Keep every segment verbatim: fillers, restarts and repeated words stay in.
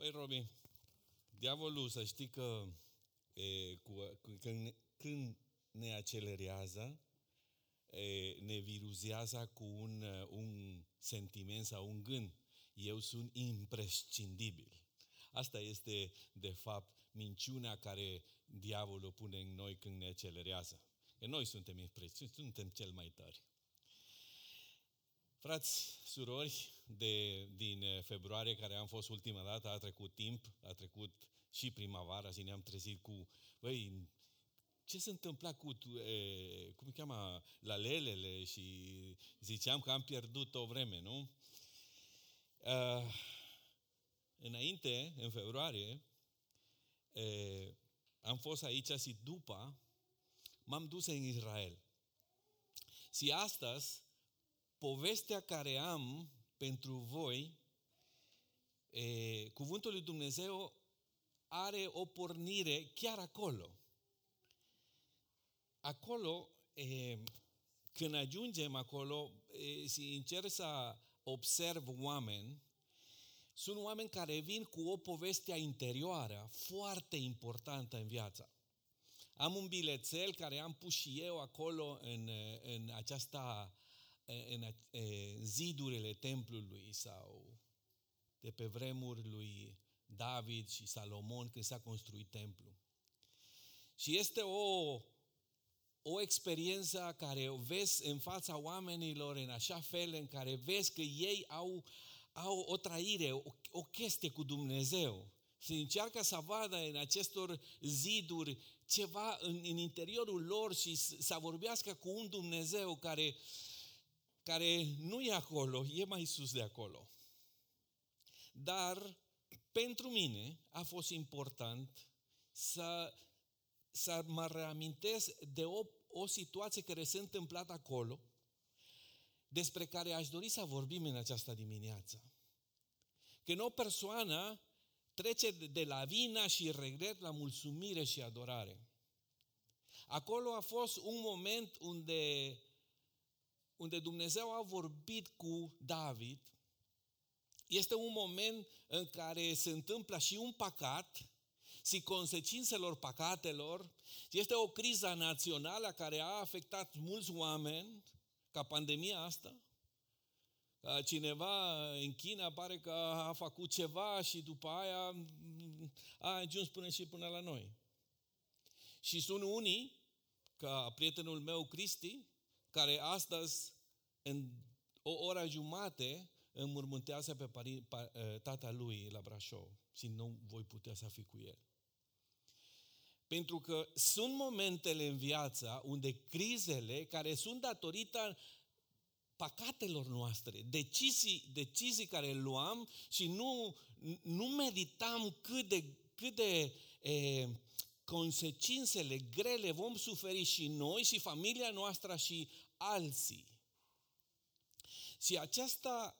Păi, Robi, diavolul, să știi că e, cu, când, când ne accelerează, e, ne viruzează cu un, un sentiment sau un gând. Eu sunt imprescindibil. Asta este, de fapt, minciunea care diavolul pune în noi când ne accelerează. Că noi suntem imprescindibili, suntem cel mai tari. Frați, surori, de, din februarie, care am fost ultima dată, a trecut timp, a trecut și primăvara și ne-am trezit cu... Băi, ce se întâmpla cu... E, cum se cheamă? Lalelele și ziceam că am pierdut o vreme, nu? Uh, înainte, în februarie, e, am fost aici și după m-am dus în Israel. Și astăzi, povestea care am pentru voi, e, Cuvântul lui Dumnezeu are o pornire chiar acolo. Acolo, e, când ajungem acolo, e, și încerc să observ oameni, sunt oameni care vin cu o poveste interioară foarte importantă în viața. Am un bilețel care am pus și eu acolo în, în aceasta... în zidurile templului sau de pe vremuri lui David și Salomon când s-a construit templul. Și este o, o experiență care o vezi în fața oamenilor în așa fel în care vezi că ei au, au o trăire, o, o chestie cu Dumnezeu. Se încearcă să vadă în acestor ziduri ceva în, în interiorul lor și să vorbească cu un Dumnezeu care... care nu e acolo, e mai sus de acolo. Dar pentru mine a fost important să, să mă reamintesc de o, o situație care s-a întâmplat acolo, despre care aș dori să vorbim în această dimineață. Când o persoană trece de la vină și regret la mulțumire și adorare. Acolo a fost un moment unde... unde Dumnezeu a vorbit cu David, este un moment în care se întâmplă și un păcat și consecințelor păcatelor. Este o criză națională care a afectat mulți oameni, ca pandemia asta. Cineva în China pare că a făcut ceva și după aia a ajuns până și până la noi. Și sunt unii, ca prietenul meu Cristi, care astăzi, în o oră jumate, înmormântează pe pari, pa, tata lui la Brașov și nu voi putea să fi cu el. Pentru că sunt momentele în viața unde crizele care sunt datorită păcatelor noastre, decizii, decizii care luam și nu, nu meditam cât de, cât de e, consecințele grele vom suferi și noi și familia noastră și alții. Și aceasta,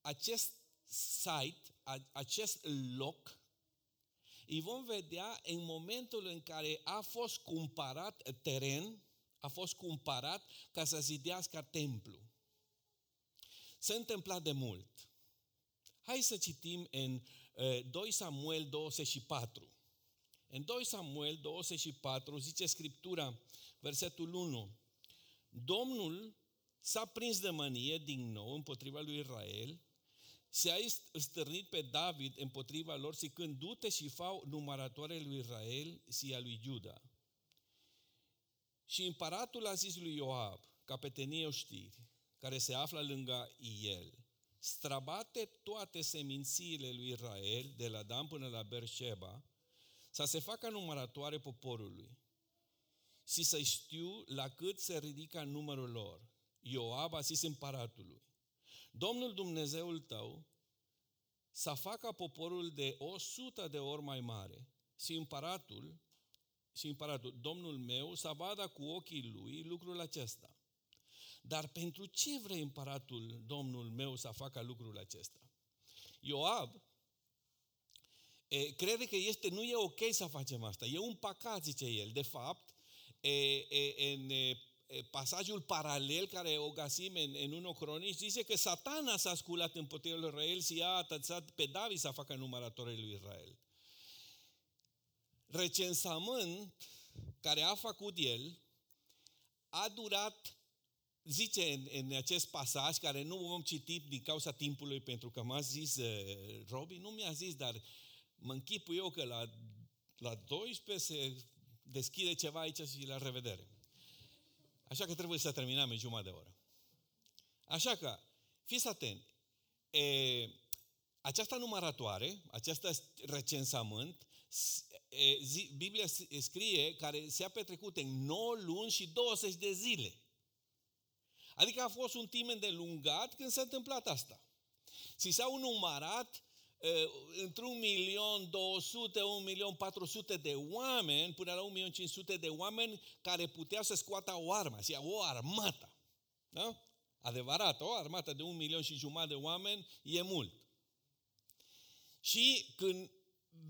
acest site, acest loc, îi vom vedea în momentul în care a fost cumpărat teren, a fost cumpărat ca să zidească templu. S-a întâmplat de mult. Hai să citim în doi Samuel douăzeci și patru. În doi Samuel douăzeci și patru zice Scriptura, versetul unu, Domnul s-a prins de mânie din nou împotriva lui Israel, s-a stârnit pe David împotriva lor, zicând, du-te și fau numărătoarele lui Israel și a lui Iuda. Și împăratul a zis lui Joab, căpetenie oștiri, care se află lângă el, strabate toate semințiile lui Israel, de la Dan până la Beer-Șeba, să se facă numărătoare poporului și să știu la cât se ridică numărul lor. Ioab a zis împăratului, Domnul Dumnezeul tău să facă poporul de o sută de ori mai mare și împăratul, și împăratul, Domnul meu, să vadă cu ochii lui lucrul acesta. Dar pentru ce vrei împăratul, Domnul meu, să facă lucrul acesta? Ioab crede că este, nu e ok să facem asta, e un păcat, zice el. De fapt, în pasajul paralel care o găsim în, în întâi Cronici zice că Satana s-a sculat împotriva lui Israel și a atacat pe David să facă numărătorii lui Israel. Recensământ care a făcut el a durat, zice în, în acest pasaj, care nu vom citi din cauza timpului, pentru că m-a zis uh, Robi, nu mi-a zis, dar mă închipu eu că la, la douăsprezece se deschide ceva aici și la revedere. Așa că trebuie să terminăm în jumătate de oră. Așa că, fiți atenți, e, această numărătoare, acest recensământ, e, zi, Biblia scrie care s-a petrecut în nouă luni și douăzeci de zile. Adică a fost un timp îndelungat când s-a întâmplat asta. Și s-au numărat într-un milion două sute, un milion patru sute de oameni, până la un milion cinci sute de oameni care puteau să scoată o armă, o armată. Da? Adevărat, o armată de un milion și jumătate de oameni e mult. Și când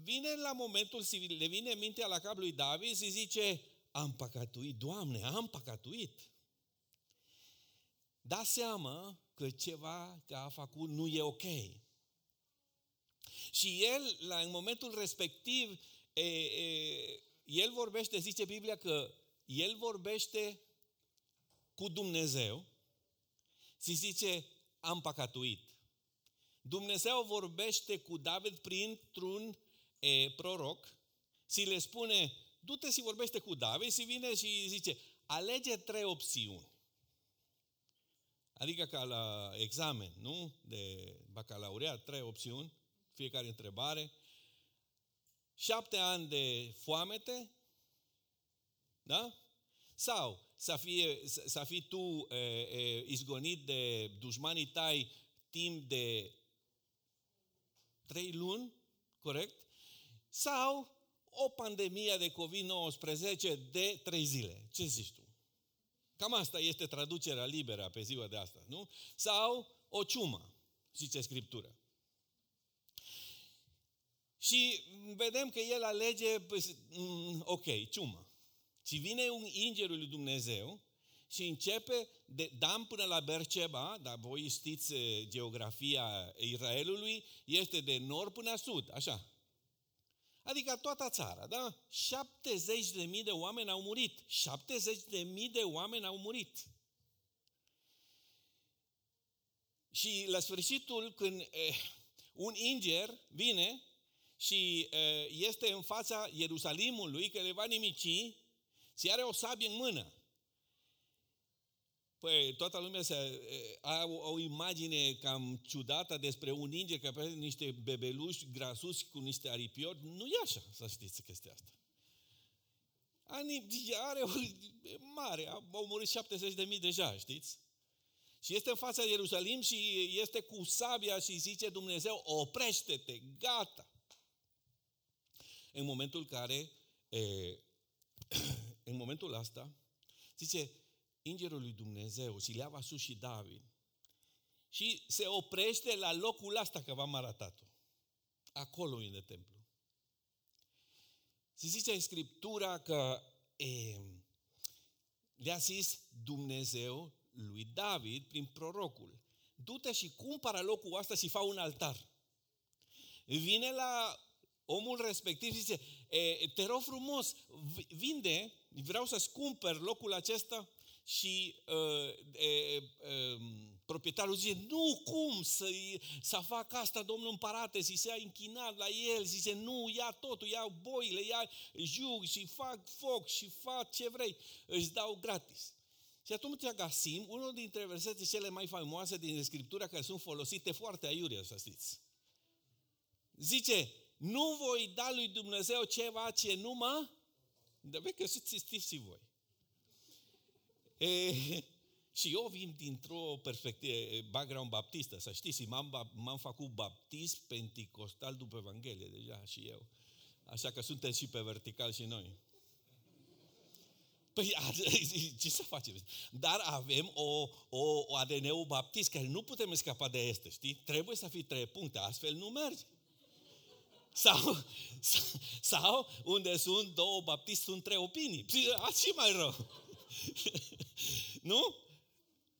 vine la momentul, le vine mintea la cap lui David și zice, am păcătuit, Doamne, am păcătuit. Da seama că ceva că a făcut nu e ok. Și el, la, în momentul respectiv, e, e, el vorbește, zice Biblia că el vorbește cu Dumnezeu și zice, am păcătuit. Dumnezeu vorbește cu David printr-un e, proroc și le spune, du-te și vorbește cu David și vine și zice, alege trei opțiuni. Adică ca la examen, nu? De bacalaureat, trei opțiuni. Fiecare întrebare, șapte ani de foamete, da? Sau să fie, să fii tu e, e, izgonit de dușmanii tăi timp de trei luni, corect? Sau o pandemie de covid nouăsprezece de trei zile. Ce zici tu? Cam asta este traducerea liberă pe ziua de astăzi, nu? Sau o ciumă, zice Scriptura. Și vedem că el alege, ok, ciumă. Și vine un îngerul lui Dumnezeu și începe de Dan până la Beer-Șeba, dar voi știți geografia Israelului, este de nord până sud, așa. Adică toată țara, da? șaptezeci de mii de oameni au murit. șaptezeci de mii de oameni au murit. Și la sfârșitul, când eh, un înger vine și este în fața Ierusalimului, că le va nimici, și are o sabie în mână. Păi toată lumea se, a o, o imagine cam ciudată despre un înger care pare niște bebeluși grasuși cu niște aripiori. Nu e așa, să știți chestia asta. Are o mare, au murit șaptezeci de mii deja, știți? Și este în fața Ierusalim și este cu sabia și zice Dumnezeu, oprește-te, gata. În momentul care, în momentul ăsta, zice, îngerul lui Dumnezeu și le-a văzut și David și se oprește la locul ăsta că v-am arătat-o. Acolo în templu. Și zice în Scriptura că e, le-a zis Dumnezeu lui David prin prorocul, du-te și cumpără locul ăsta și fă un altar. Vine la omul respectiv zice, e, te rog frumos, vinde, vreau să-ți cumpăr locul acesta și e, e, proprietarul zice, nu, cum să, să fac asta, domnul împărate, și s-a închinat la el, zice, nu, ia totul, ia boile, ia jug și fac foc și fac ce vrei, îți dau gratis. Și atunci găsim unul dintre versetele cele mai faimoase din Scriptura care sunt folosite foarte aiurea, să știți. Zice, nu voi da lui Dumnezeu ceva ce nu mă... Dar vei că știți și voi. E, și eu vin dintr-o perspectivă, background baptistă, să știți, m-am, m-am făcut baptist penticostal după Evanghelie, deja și eu. Așa că suntem și pe vertical și noi. Păi, ce să facem? Dar avem o, o, o A D N-ul baptist, care nu putem scăpa de este, știi? Trebuie să fii trei puncte, astfel nu merge. Sau, sau unde sunt două baptisti, sunt trei opinii. Și mai rău. Nu?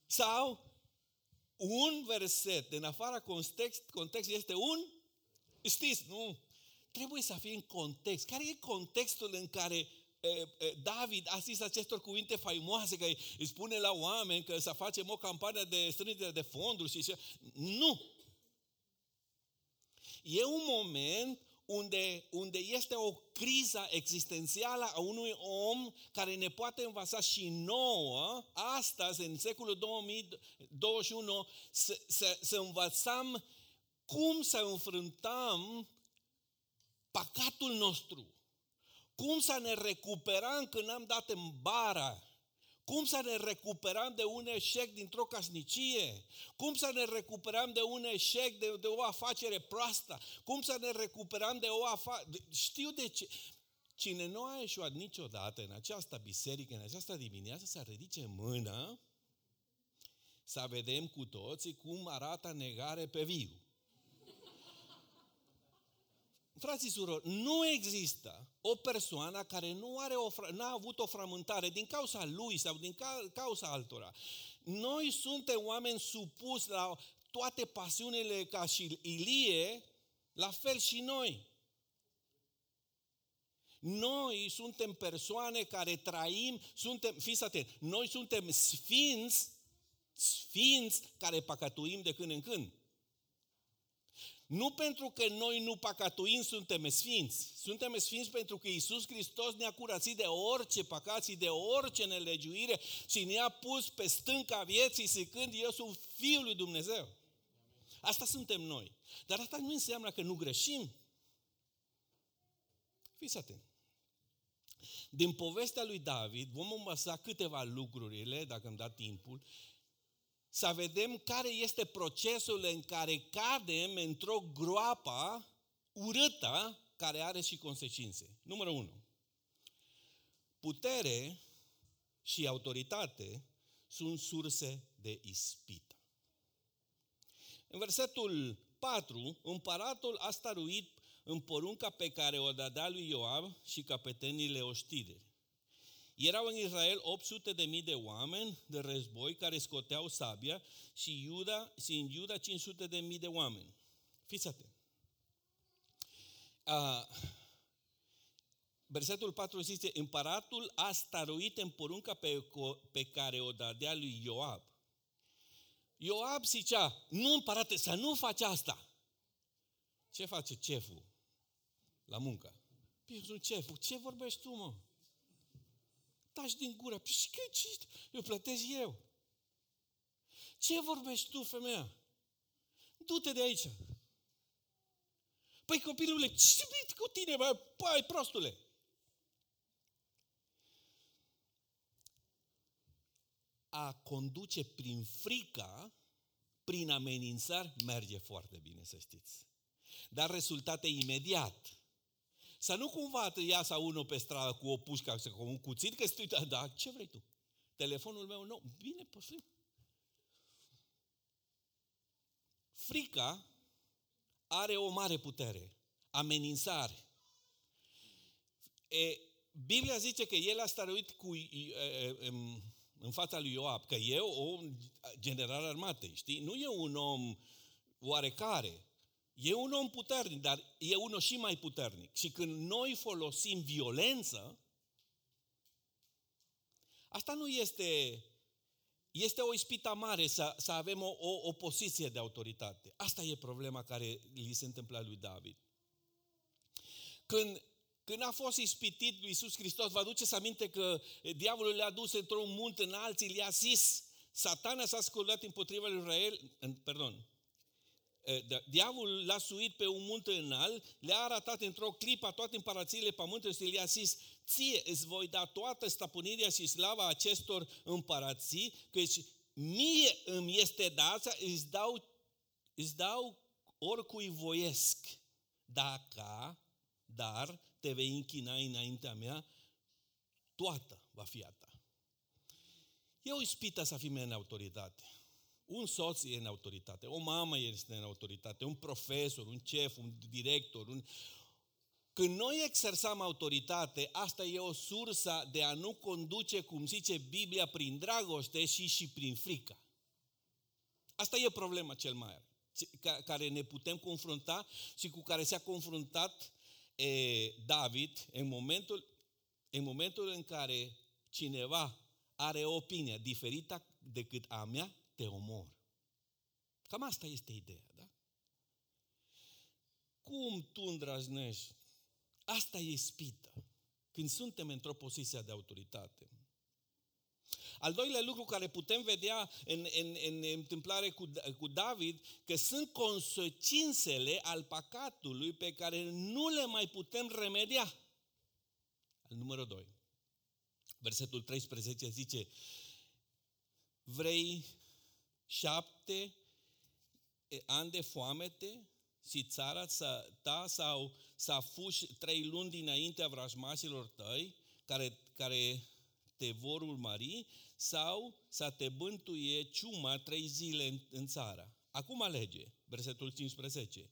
Sau un verset, în afara context, context este un, știți, nu? Trebuie să fie în context. Care e contextul în care David a zis acestor cuvinte faimoase, că îi spune la oameni că să facem o campanie de strângere de fonduri și ce? Nu! E un moment unde, unde este o criză existențială a unui om care ne poate învăța și nouă, astăzi, în secolul două mii douăzeci și unu, să, să, să învățăm cum să înfruntăm păcatul nostru. Cum să ne recuperăm când am dat în bara? Cum să ne recuperăm de un eșec dintr-o casnicie? Cum să ne recuperăm de un eșec, de, de o afacere proastă? Cum să ne recuperăm de o afacere... Știu de ce... Cine nu a ieșuat niciodată în această biserică, în această dimineață, să ridice mâna, să vedem cu toții cum arată negare pe viu. Frații și surori, nu există o persoană care nu are o, n-a avut o frământare din cauza lui sau din cauza altora. Noi suntem oameni supuși la toate pasiunile ca și Ilie, la fel și noi. Noi suntem persoane care trăim, suntem, fiți atenți, noi suntem sfinți, sfinți care păcătuim de când în când. Nu pentru că noi nu păcătuim, suntem sfinți. Suntem sfinți pentru că Iisus Hristos ne-a curățit de orice păcat și de orice nelegiuire și ne-a pus pe stânca vieții zicând, eu sunt Fiul lui Dumnezeu. Asta suntem noi. Dar asta nu înseamnă că nu greșim. Fiți atenți. Din povestea lui David vom învăța câteva lucrurile, dacă îmi da timpul, să vedem care este procesul în care cadem într-o groapă urâtă care are și consecințe. Numărul unu. Putere și autoritate sunt surse de ispită. În versetul patru, împăratul a stăruit în porunca pe care o dădea lui Joab și căpetenile oștirii. Erau în Israel opt sute de mii de oameni de război care scoteau sabia și, Iuda, și în Iuda cinci sute de mii de oameni. Fiți atenți. Versetul patru zice, împăratul a stăruit în porunca pe, pe care o dădea lui Joab. Joab zicea, nu împărate, să nu faci asta. Ce face ceful la muncă? Păi sunt ceful, ce vorbești tu, mă? Taci din gură, și ce? Eu plătesc eu. Ce vorbești tu, femeia? Du-te de aici. Păi copilule, ce cu tine, bă, păi prostule? A conduce prin frica, prin amenințări, merge foarte bine, să știți. Dar rezultate imediat. Să nu cumva iasă unul pe stradă cu o pușcă, cu un cuțit, că stai, da, da, ce vrei tu? Telefonul meu nou, bine, posibil. Frica are o mare putere, amenințare. E, Biblia zice că el a stăruit cu, în fața lui Ioab, că e un general armatei, știi? Nu e un om oarecare. E un om puternic, dar e unul și mai puternic. Și când noi folosim violență, asta nu este, este o ispită mare să, să avem o, o, o poziție de autoritate. Asta e problema care li se întâmplă lui David. Când, când a fost ispitit lui Iisus Hristos, vă aduceți aminte că diavolul le-a dus într-un munte în alții, le-a zis, Satana s-a sculat împotriva lui Israel, în, pardon, diavolul l-a suit pe un munte înalt, le-a arătat într-o clipă toate împărățiile pământului și le-a zis, ție îți voi da toată stăpânirea și slava acestor împărății, căci mie îmi este dată, îți dau, îți dau oricui voiesc, dacă, dar te vei închina înaintea mea, toată va fi a ta. Eu ispită să fim în autoritate. Un soț e în autoritate, o mamă este în autoritate, un profesor, un șef, un director, un... Când noi exersăm autoritate, asta e o sursă de a nu conduce, cum zice Biblia, prin dragoste și și prin frică. Asta e problema cel mai mare, care ne putem confrunta și cu care s-a confruntat e, David în momentul, în momentul în care cineva are o opinie diferită decât a mea, te omor. Cam asta este ideea, da? Cum tu îndrăznești? Asta e ispită când suntem într-o poziție de autoritate. Al doilea lucru care putem vedea în, în, în întâmplare cu, cu David, că sunt consecințele al păcatului pe care nu le mai putem remedia. Al numărul doi. Versetul treisprezece zice: vrei șapte ani de foamete și țara ta sau s-a fuși trei luni dinaintea vrăjmașilor tăi care, care te vor urmări, sau să te bântuie ciuma trei zile în, în țară. Acum alege, versetul cincisprezece.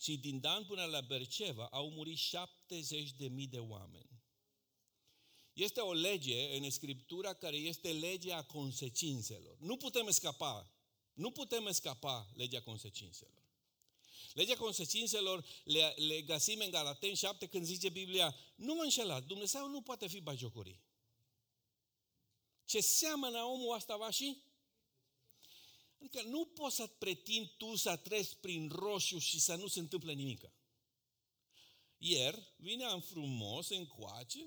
Și din Dan până la Beer-Șeba au murit șaptezeci de mii de oameni. Este o lege în Scriptura care este legea consecințelor. Nu putem scăpa, nu putem scăpa legea consecințelor. Legea consecințelor le, le găsim în Galateni șapte, când zice Biblia: nu mă înșelați, Dumnezeu nu poate fi bagiocorit. Ce seamănă omul, asta va și? Adică nu poți să pretinzi tu să treci prin roșu și să nu se întâmple nimic. Ieri vineam frumos în coace,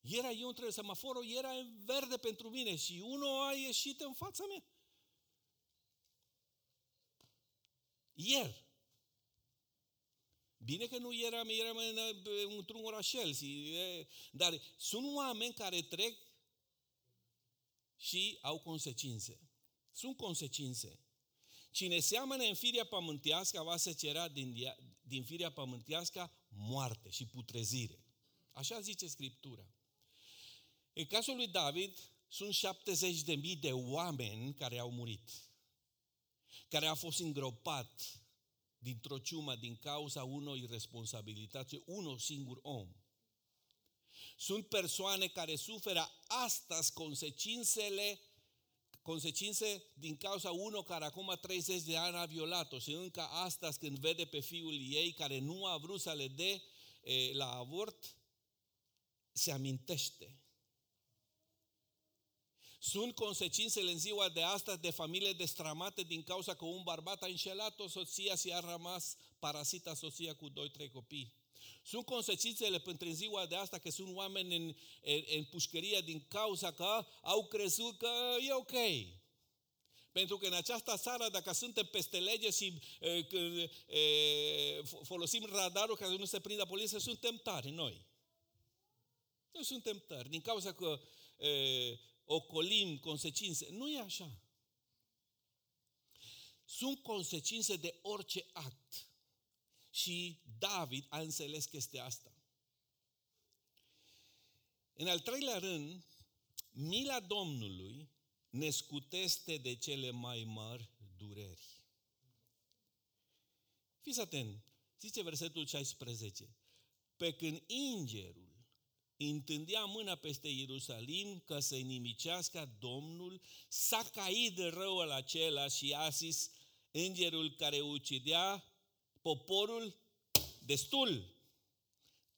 era eu între semaforul, era în verde pentru mine și unul a ieșit în fața mea. Ieri. Bine că nu eram, eram într-un oraș Chelsea, dar sunt oameni care trec și au consecințe. Sunt consecințe. Cine seamănă în firea pământească va secera din, din firea pământească moarte și putrezire. Așa zice Scriptura. În cazul lui David sunt șaptezeci de mii de oameni care au murit, care au fost îngropat dintr-o ciumă din cauza unor irresponsabilități, unul singur om. Sunt persoane care suferă astăzi consecințele, consecințe din cauza unor care acum treizeci de ani a violat-o și încă astăzi, când vede pe fiul ei care nu a vrut să le dea e, la avort, se amintește. Sunt consecințele în ziua de astăzi de familie destramate din cauza că un bărbat a înșelat-o soția și a rămas parasita soția cu doi, trei copii. Sunt consecințele pentru ziua de asta că sunt oameni în, în, în pușcărie din cauza că au crezut că e ok. Pentru că în această țară, dacă suntem peste lege și e, e, folosim radarul ca să nu se prindă poliția, suntem tari noi. Noi suntem tari din cauza că e, ocolim consecințe. Nu e așa. Sunt consecințe de orice act. Și David a înțeles chestia asta. În al treilea rând, mila Domnului ne scutește de cele mai mari dureri. Fiți atenți, zice versetul șaisprezece. Pe când îngerul întindea mâna peste Ierusalim ca să inimicească, Domnul s-a căit de răul acela și a zis: îngerul care ucidea poporul, destul,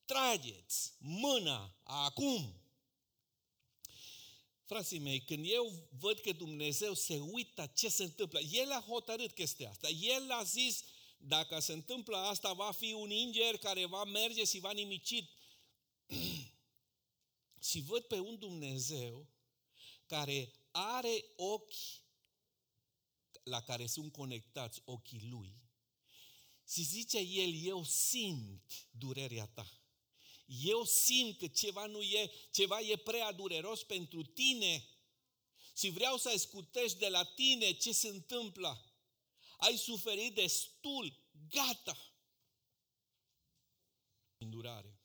trageți mâna acum. Frații mei, când eu văd că Dumnezeu se uită ce se întâmplă, El a hotărât chestia asta, El a zis: dacă se întâmplă asta, va fi un înger care va merge și va nimici. Și văd pe un Dumnezeu care are ochi la care sunt conectați ochii Lui. Și zice El: eu simt durerea ta. Eu simt că ceva nu e, ceva e prea dureros pentru tine și vreau să scutești de la tine ce se întâmplă. Ai suferit destul, gata. Îndurare.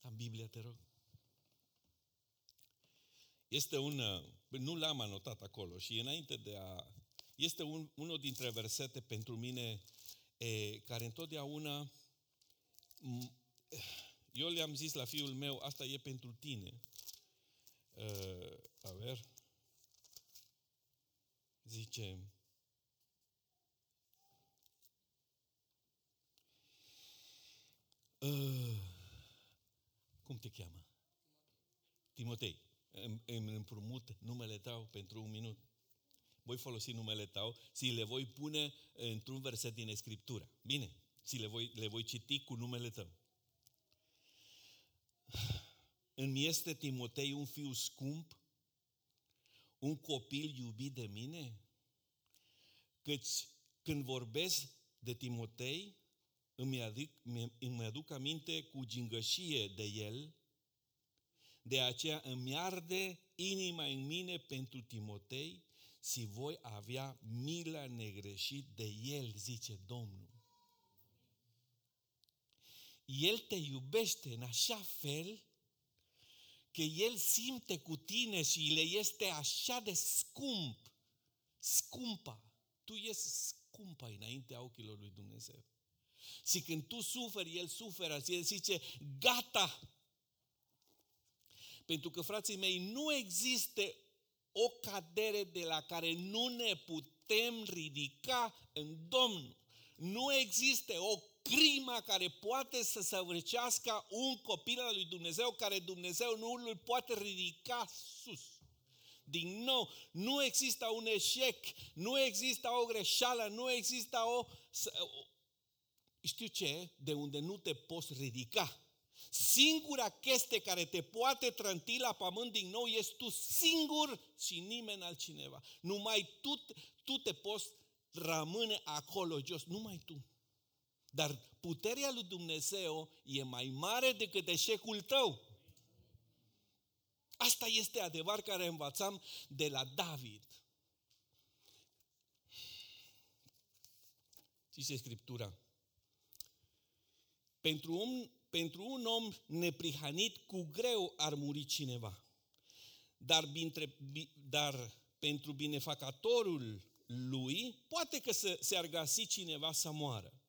Am Biblia, te rog. Este un, nu l-am anotat acolo și înainte de a, este un, unul dintre versete pentru mine e, care întotdeauna eu le-am zis la fiul meu, asta e pentru tine. Uh, a ver. Zice, uh, cum te cheamă? Timotei. Timotei. Îmi împrumut numele tău pentru un minut. Voi folosi numele tău, ți le voi pune într-un verset din Scriptură. Bine, ți le voi, le voi citi cu numele tău. Îmi este Timotei un fiu scump, un copil iubit de mine, căci când vorbesc de Timotei, îmi aduc, îmi aduc aminte cu gingășie de el, de aceea îmi arde inima în mine pentru Timotei, și voi avea mila negreșit de el, zice Domnul. El te iubește în așa fel că el simte cu tine și le este așa de scump, scumpa. Tu ești scumpa înaintea ochilor lui Dumnezeu. Și când tu suferi, el suferă și el zice, gata! Pentru că, frații mei, nu există o cadere de la care nu ne putem ridica în Domnul. Nu există o crimă care poate să săvârșească un copil al lui Dumnezeu, care Dumnezeu nu îl poate ridica sus. Din nou, nu există un eșec, nu există o greșeală, nu există o... Știu ce? De unde nu te poți ridica. Singura chestie care te poate trânti la pământ din nou ești tu singur și nimeni altcineva. Numai tu, tu te poți rămâne acolo jos, numai tu. Dar puterea lui Dumnezeu e mai mare decât eșecul tău. Asta este adevăr care învățăm de la David. Zice Scriptura. Pentru un Pentru un om neprihanit, cu greu ar muri cineva. Dar, bintre, dar pentru binefăcătorul lui, poate că se, se ar găsi cineva să moară.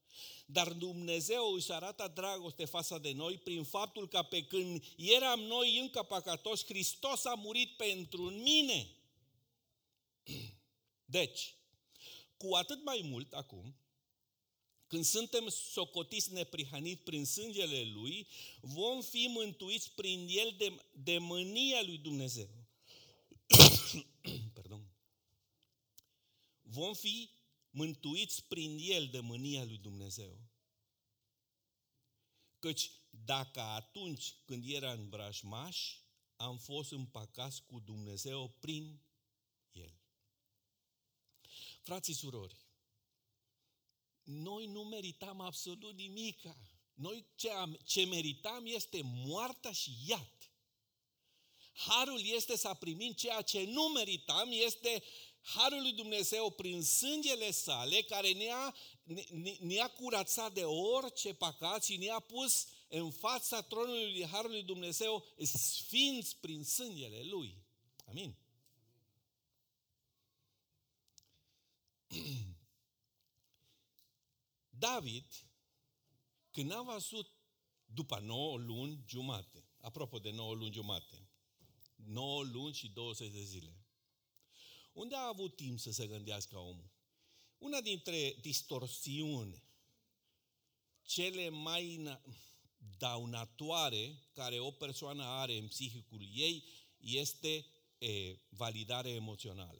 Dar Dumnezeu își arată dragoste față de noi prin faptul că pe când eram noi încă păcătoși, Hristos a murit pentru mine. Deci, cu atât mai mult acum, când suntem socotiți neprihăniți prin sângele Lui, vom fi mântuiți prin El de, de mânia Lui Dumnezeu. Pardon. Vom fi mântuiți prin El de mânia Lui Dumnezeu. Căci dacă atunci când eram vrăjmași, am fost împăcați cu Dumnezeu prin El. Frații, surori, noi nu meritam absolut nimic. Noi ce, am, ce meritam este moartea și iad. Harul este să primim ceea ce nu meritam, este harul lui Dumnezeu prin sângele sale care ne-a, ne, ne-a curățat de orice păcat și ne-a pus în fața tronului harului Dumnezeu sfinți prin sângele lui. Amin. David, când a văzut după nouă luni jumate, apropo de nouă luni jumate, nouă luni și douăzeci de zile, unde a avut timp să se gândească omul? Una dintre distorsiuni cele mai daunatoare care o persoană are în psihicul ei este e, validarea emoțională.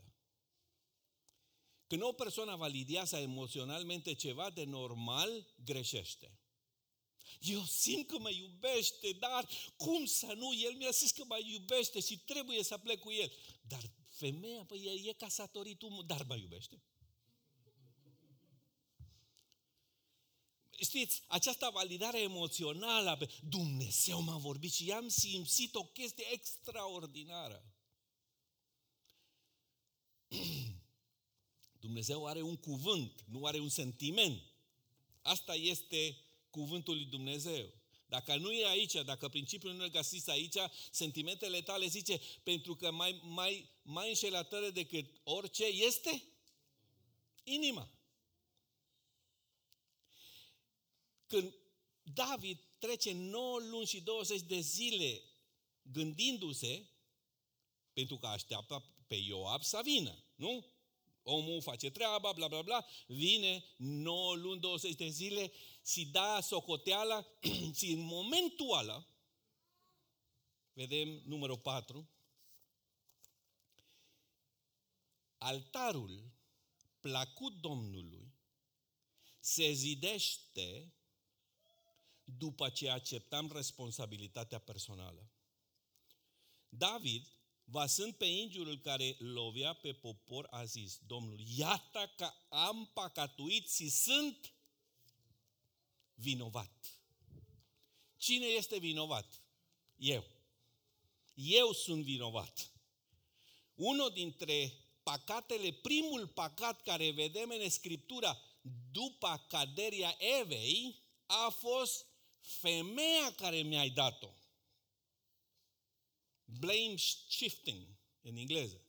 Când o persoană validează emoționalmente ceva de normal, greșește. Eu simt că mă iubește, dar cum să nu? El mi-a zis că mă iubește și trebuie să plec cu el. Dar femeia, păi e căsătoritul, dar mă iubește. Știți, această validare emoțională, Dumnezeu m-a vorbit și am simțit o chestie extraordinară. Dumnezeu are un cuvânt, nu are un sentiment. Asta este cuvântul lui Dumnezeu. Dacă nu e aici, dacă principiul nu îl găsiți aici, sentimentele tale zice, pentru că mai, mai, mai înșelătoare decât orice este inima. Când David trece nouă luni și douăzeci de zile gândindu-se, pentru că așteaptă pe Ioab să vină, nu? Omul face treaba, bla, bla, bla, vine nouă luni, douăzeci de zile, și da socoteala, și în momentul ăla, vedem numărul patru, altarul placut Domnului se zidește după ce acceptăm responsabilitatea personală. David, vasând pe ingiurul care lovea pe popor, a zis, Domnul, iată că am păcătuit și sunt vinovat. Cine este vinovat? Eu. Eu sunt vinovat. Unul dintre păcatele, primul păcat care vedem în Scriptura după căderea Evei, a fost femeia care mi-ai dat-o. Blame shifting, în engleză.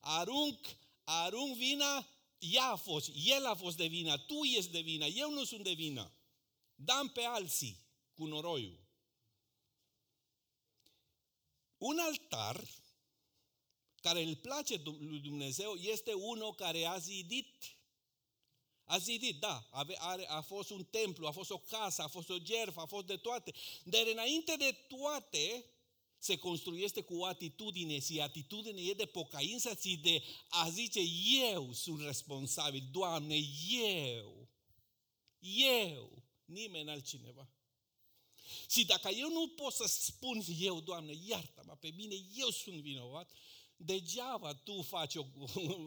Arunc, arunc vina, ea a fost, el a fost de vină, tu ești de vină, eu nu sunt de vină. Dăm pe alții cu noroiul. Un altar care îl place lui Dumnezeu este unul care a zidit. A zidit, da, a fost un templu, a fost o casă, a fost o jertfă, a fost de toate. Dar înainte de toate, se construiește cu o atitudine și atitudine e de pocăință și de a zice eu sunt responsabil, Doamne, eu, eu, nimeni altcineva. Și dacă eu nu pot să spun eu, Doamne, iartă-mă pe mine, eu sunt vinovat, degeaba tu faci o,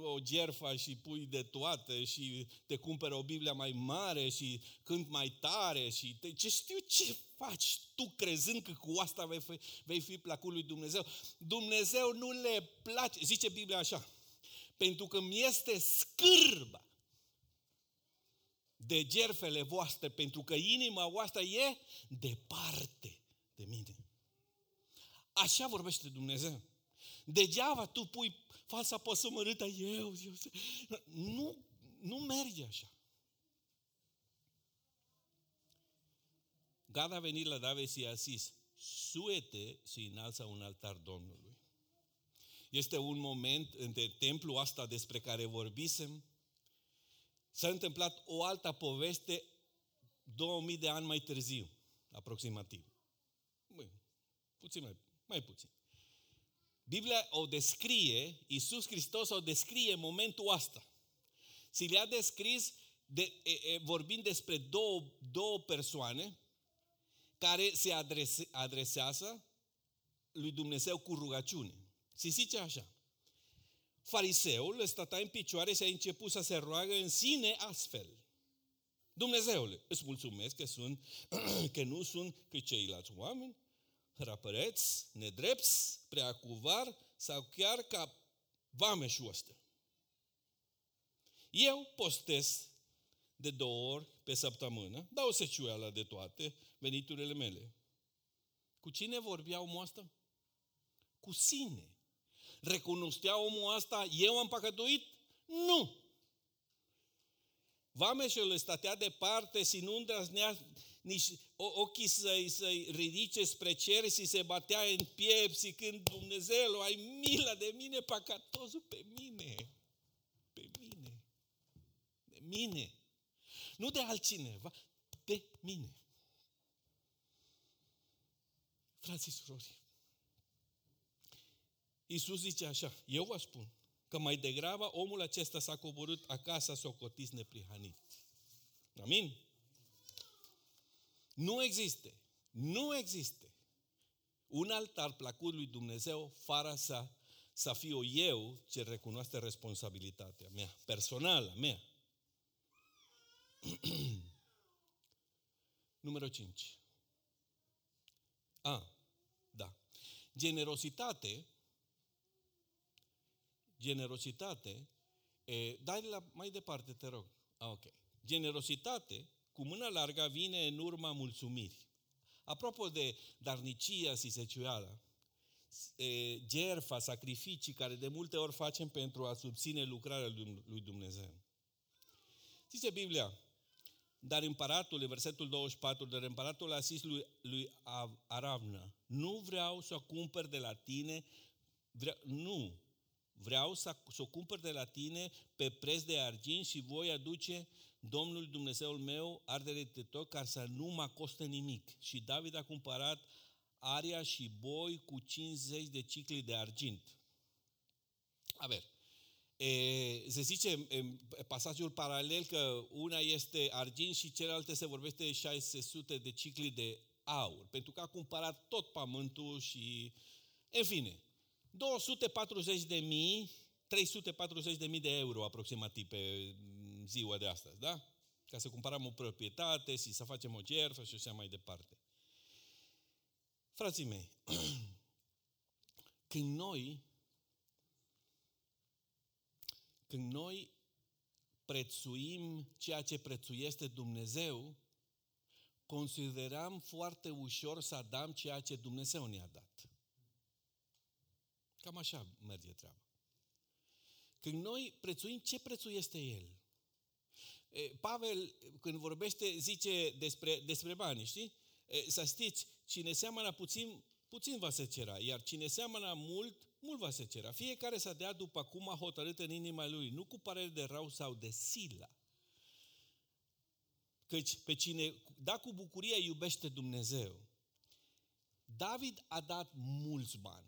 o jertfă și pui de toate și te cumperi o Biblie mai mare și cânt mai tare și te, ce știu ce faci tu crezând că cu asta vei fi, vei fi placul lui Dumnezeu. Dumnezeu nu le place, zice Biblia așa, pentru că mi este scârbă de jertfele voastre, pentru că inima voastră e departe de mine. Așa vorbește Dumnezeu. Degeaba tu pui fața posomărâtă, eu, eu, nu, nu merge așa. Gad a venit la David și a zis, suete și înalță un altar Domnului. Este un moment între templul asta despre care vorbisem, s-a întâmplat o altă poveste două mii de ani mai târziu, aproximativ. Bun, puțin mai, mai puțin. Biblia o descrie, Iisus Hristos o descrie în momentul ăsta. Și le-a descris de, e, e, vorbind despre două, două persoane care se adrese, adresează lui Dumnezeu cu rugăciune. Și zice așa, fariseul stătea în picioare și a început să se roagă în sine astfel. Dumnezeule, îți mulțumesc că, sunt, că nu sunt ca ceilalți oameni, răpăreți, nedrepți, preacuvar sau chiar ca vameșul ăsta. Eu postez de două ori pe săptămână, dau seciuiala de toate veniturile mele. Cu cine vorbea omul ăsta? Cu sine. Recunoștea omul ăsta, eu am păcătuit? Nu! Vameșul stătea departe și nu îndrăznea nici ochii să-i, să-i ridice spre cer și se batea în piept și când Dumnezeu, ai milă de mine, păcătosul, pe mine, pe mine, de mine, nu de altcineva, de mine. Frații și surori, Iisus zice așa, eu vă spun că mai degrabă omul acesta s-a coborât acasă socotit neprihanit. Amin? Nu există, nu există un altar placut lui Dumnezeu fără să, să fiu eu ce recunoaște responsabilitatea mea, personală mea. Numărul cinci. A, da. Generositate, generositate, eh, dai la mai departe, te rog. Ah, ok. Generositate, cu mâna largă vine în urma mulțumirii. Apropo de darnicia și seciuiala, jertfa, sacrificii care de multe ori facem pentru a susține lucrarea lui Dumnezeu. Zice Biblia, Dar împăratul, versetul douăzeci și patru, dar împăratul a zis lui, lui Aravna, nu vreau să o cumpăr de la tine, vreau, nu, vreau să, să o cumpăr de la tine pe preț de argint și voi aduce Domnul Dumnezeul meu ardere de tot ca să nu mă coste nimic. Și David a cumpărat aria și boi cu cincizeci de cicli de argint. A ver, e, se zice în pasajul paralel că una este argint și celelalte se vorbește de șase sute de cicli de aur, pentru că a cumpărat tot pământul și, în fine, două sute patruzeci de mii, trei sute patruzeci de mii de euro aproximativ pe ziua de astăzi, da? Ca să cumpărăm o proprietate și să facem o jertfă și așa mai departe. Frații mei, când noi Când noi prețuim ceea ce prețuiește Dumnezeu, considerăm foarte ușor să dăm ceea ce Dumnezeu ne-a dat. Cam așa merge treaba. Când noi prețuim ce prețuiește El. Pavel, când vorbește, zice despre, despre bani, știi? Să știți, cine seamănă puțin, puțin va secera, iar cine seamănă mult, mult va secera. Fiecare să dea după cum a hotărât în inima lui, nu cu părere de rău sau de silă. Căci pe cine da cu bucurie iubește Dumnezeu. David a dat mulți bani.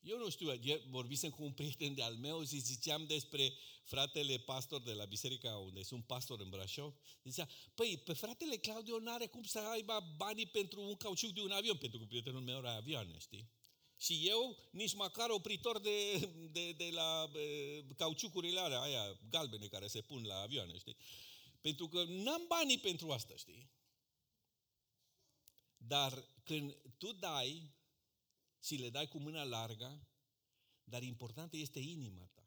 Eu nu știu, vorbisem cu un prieten de-al meu și ziceam despre fratele pastor de la biserica unde sunt pastor în Brașov. Zicea, păi, pe fratele Claudiu n-are cum să aibă banii pentru un cauciuc de un avion, pentru că prietenul meu are avioane, știi? Și eu, nici măcar opritor de, de, de la e, cauciucurile alea, aia galbene care se pun la avioane, știi? Pentru că n-am banii pentru asta, știi? Dar când tu dai și le dai cu mâna largă, dar important este inima ta.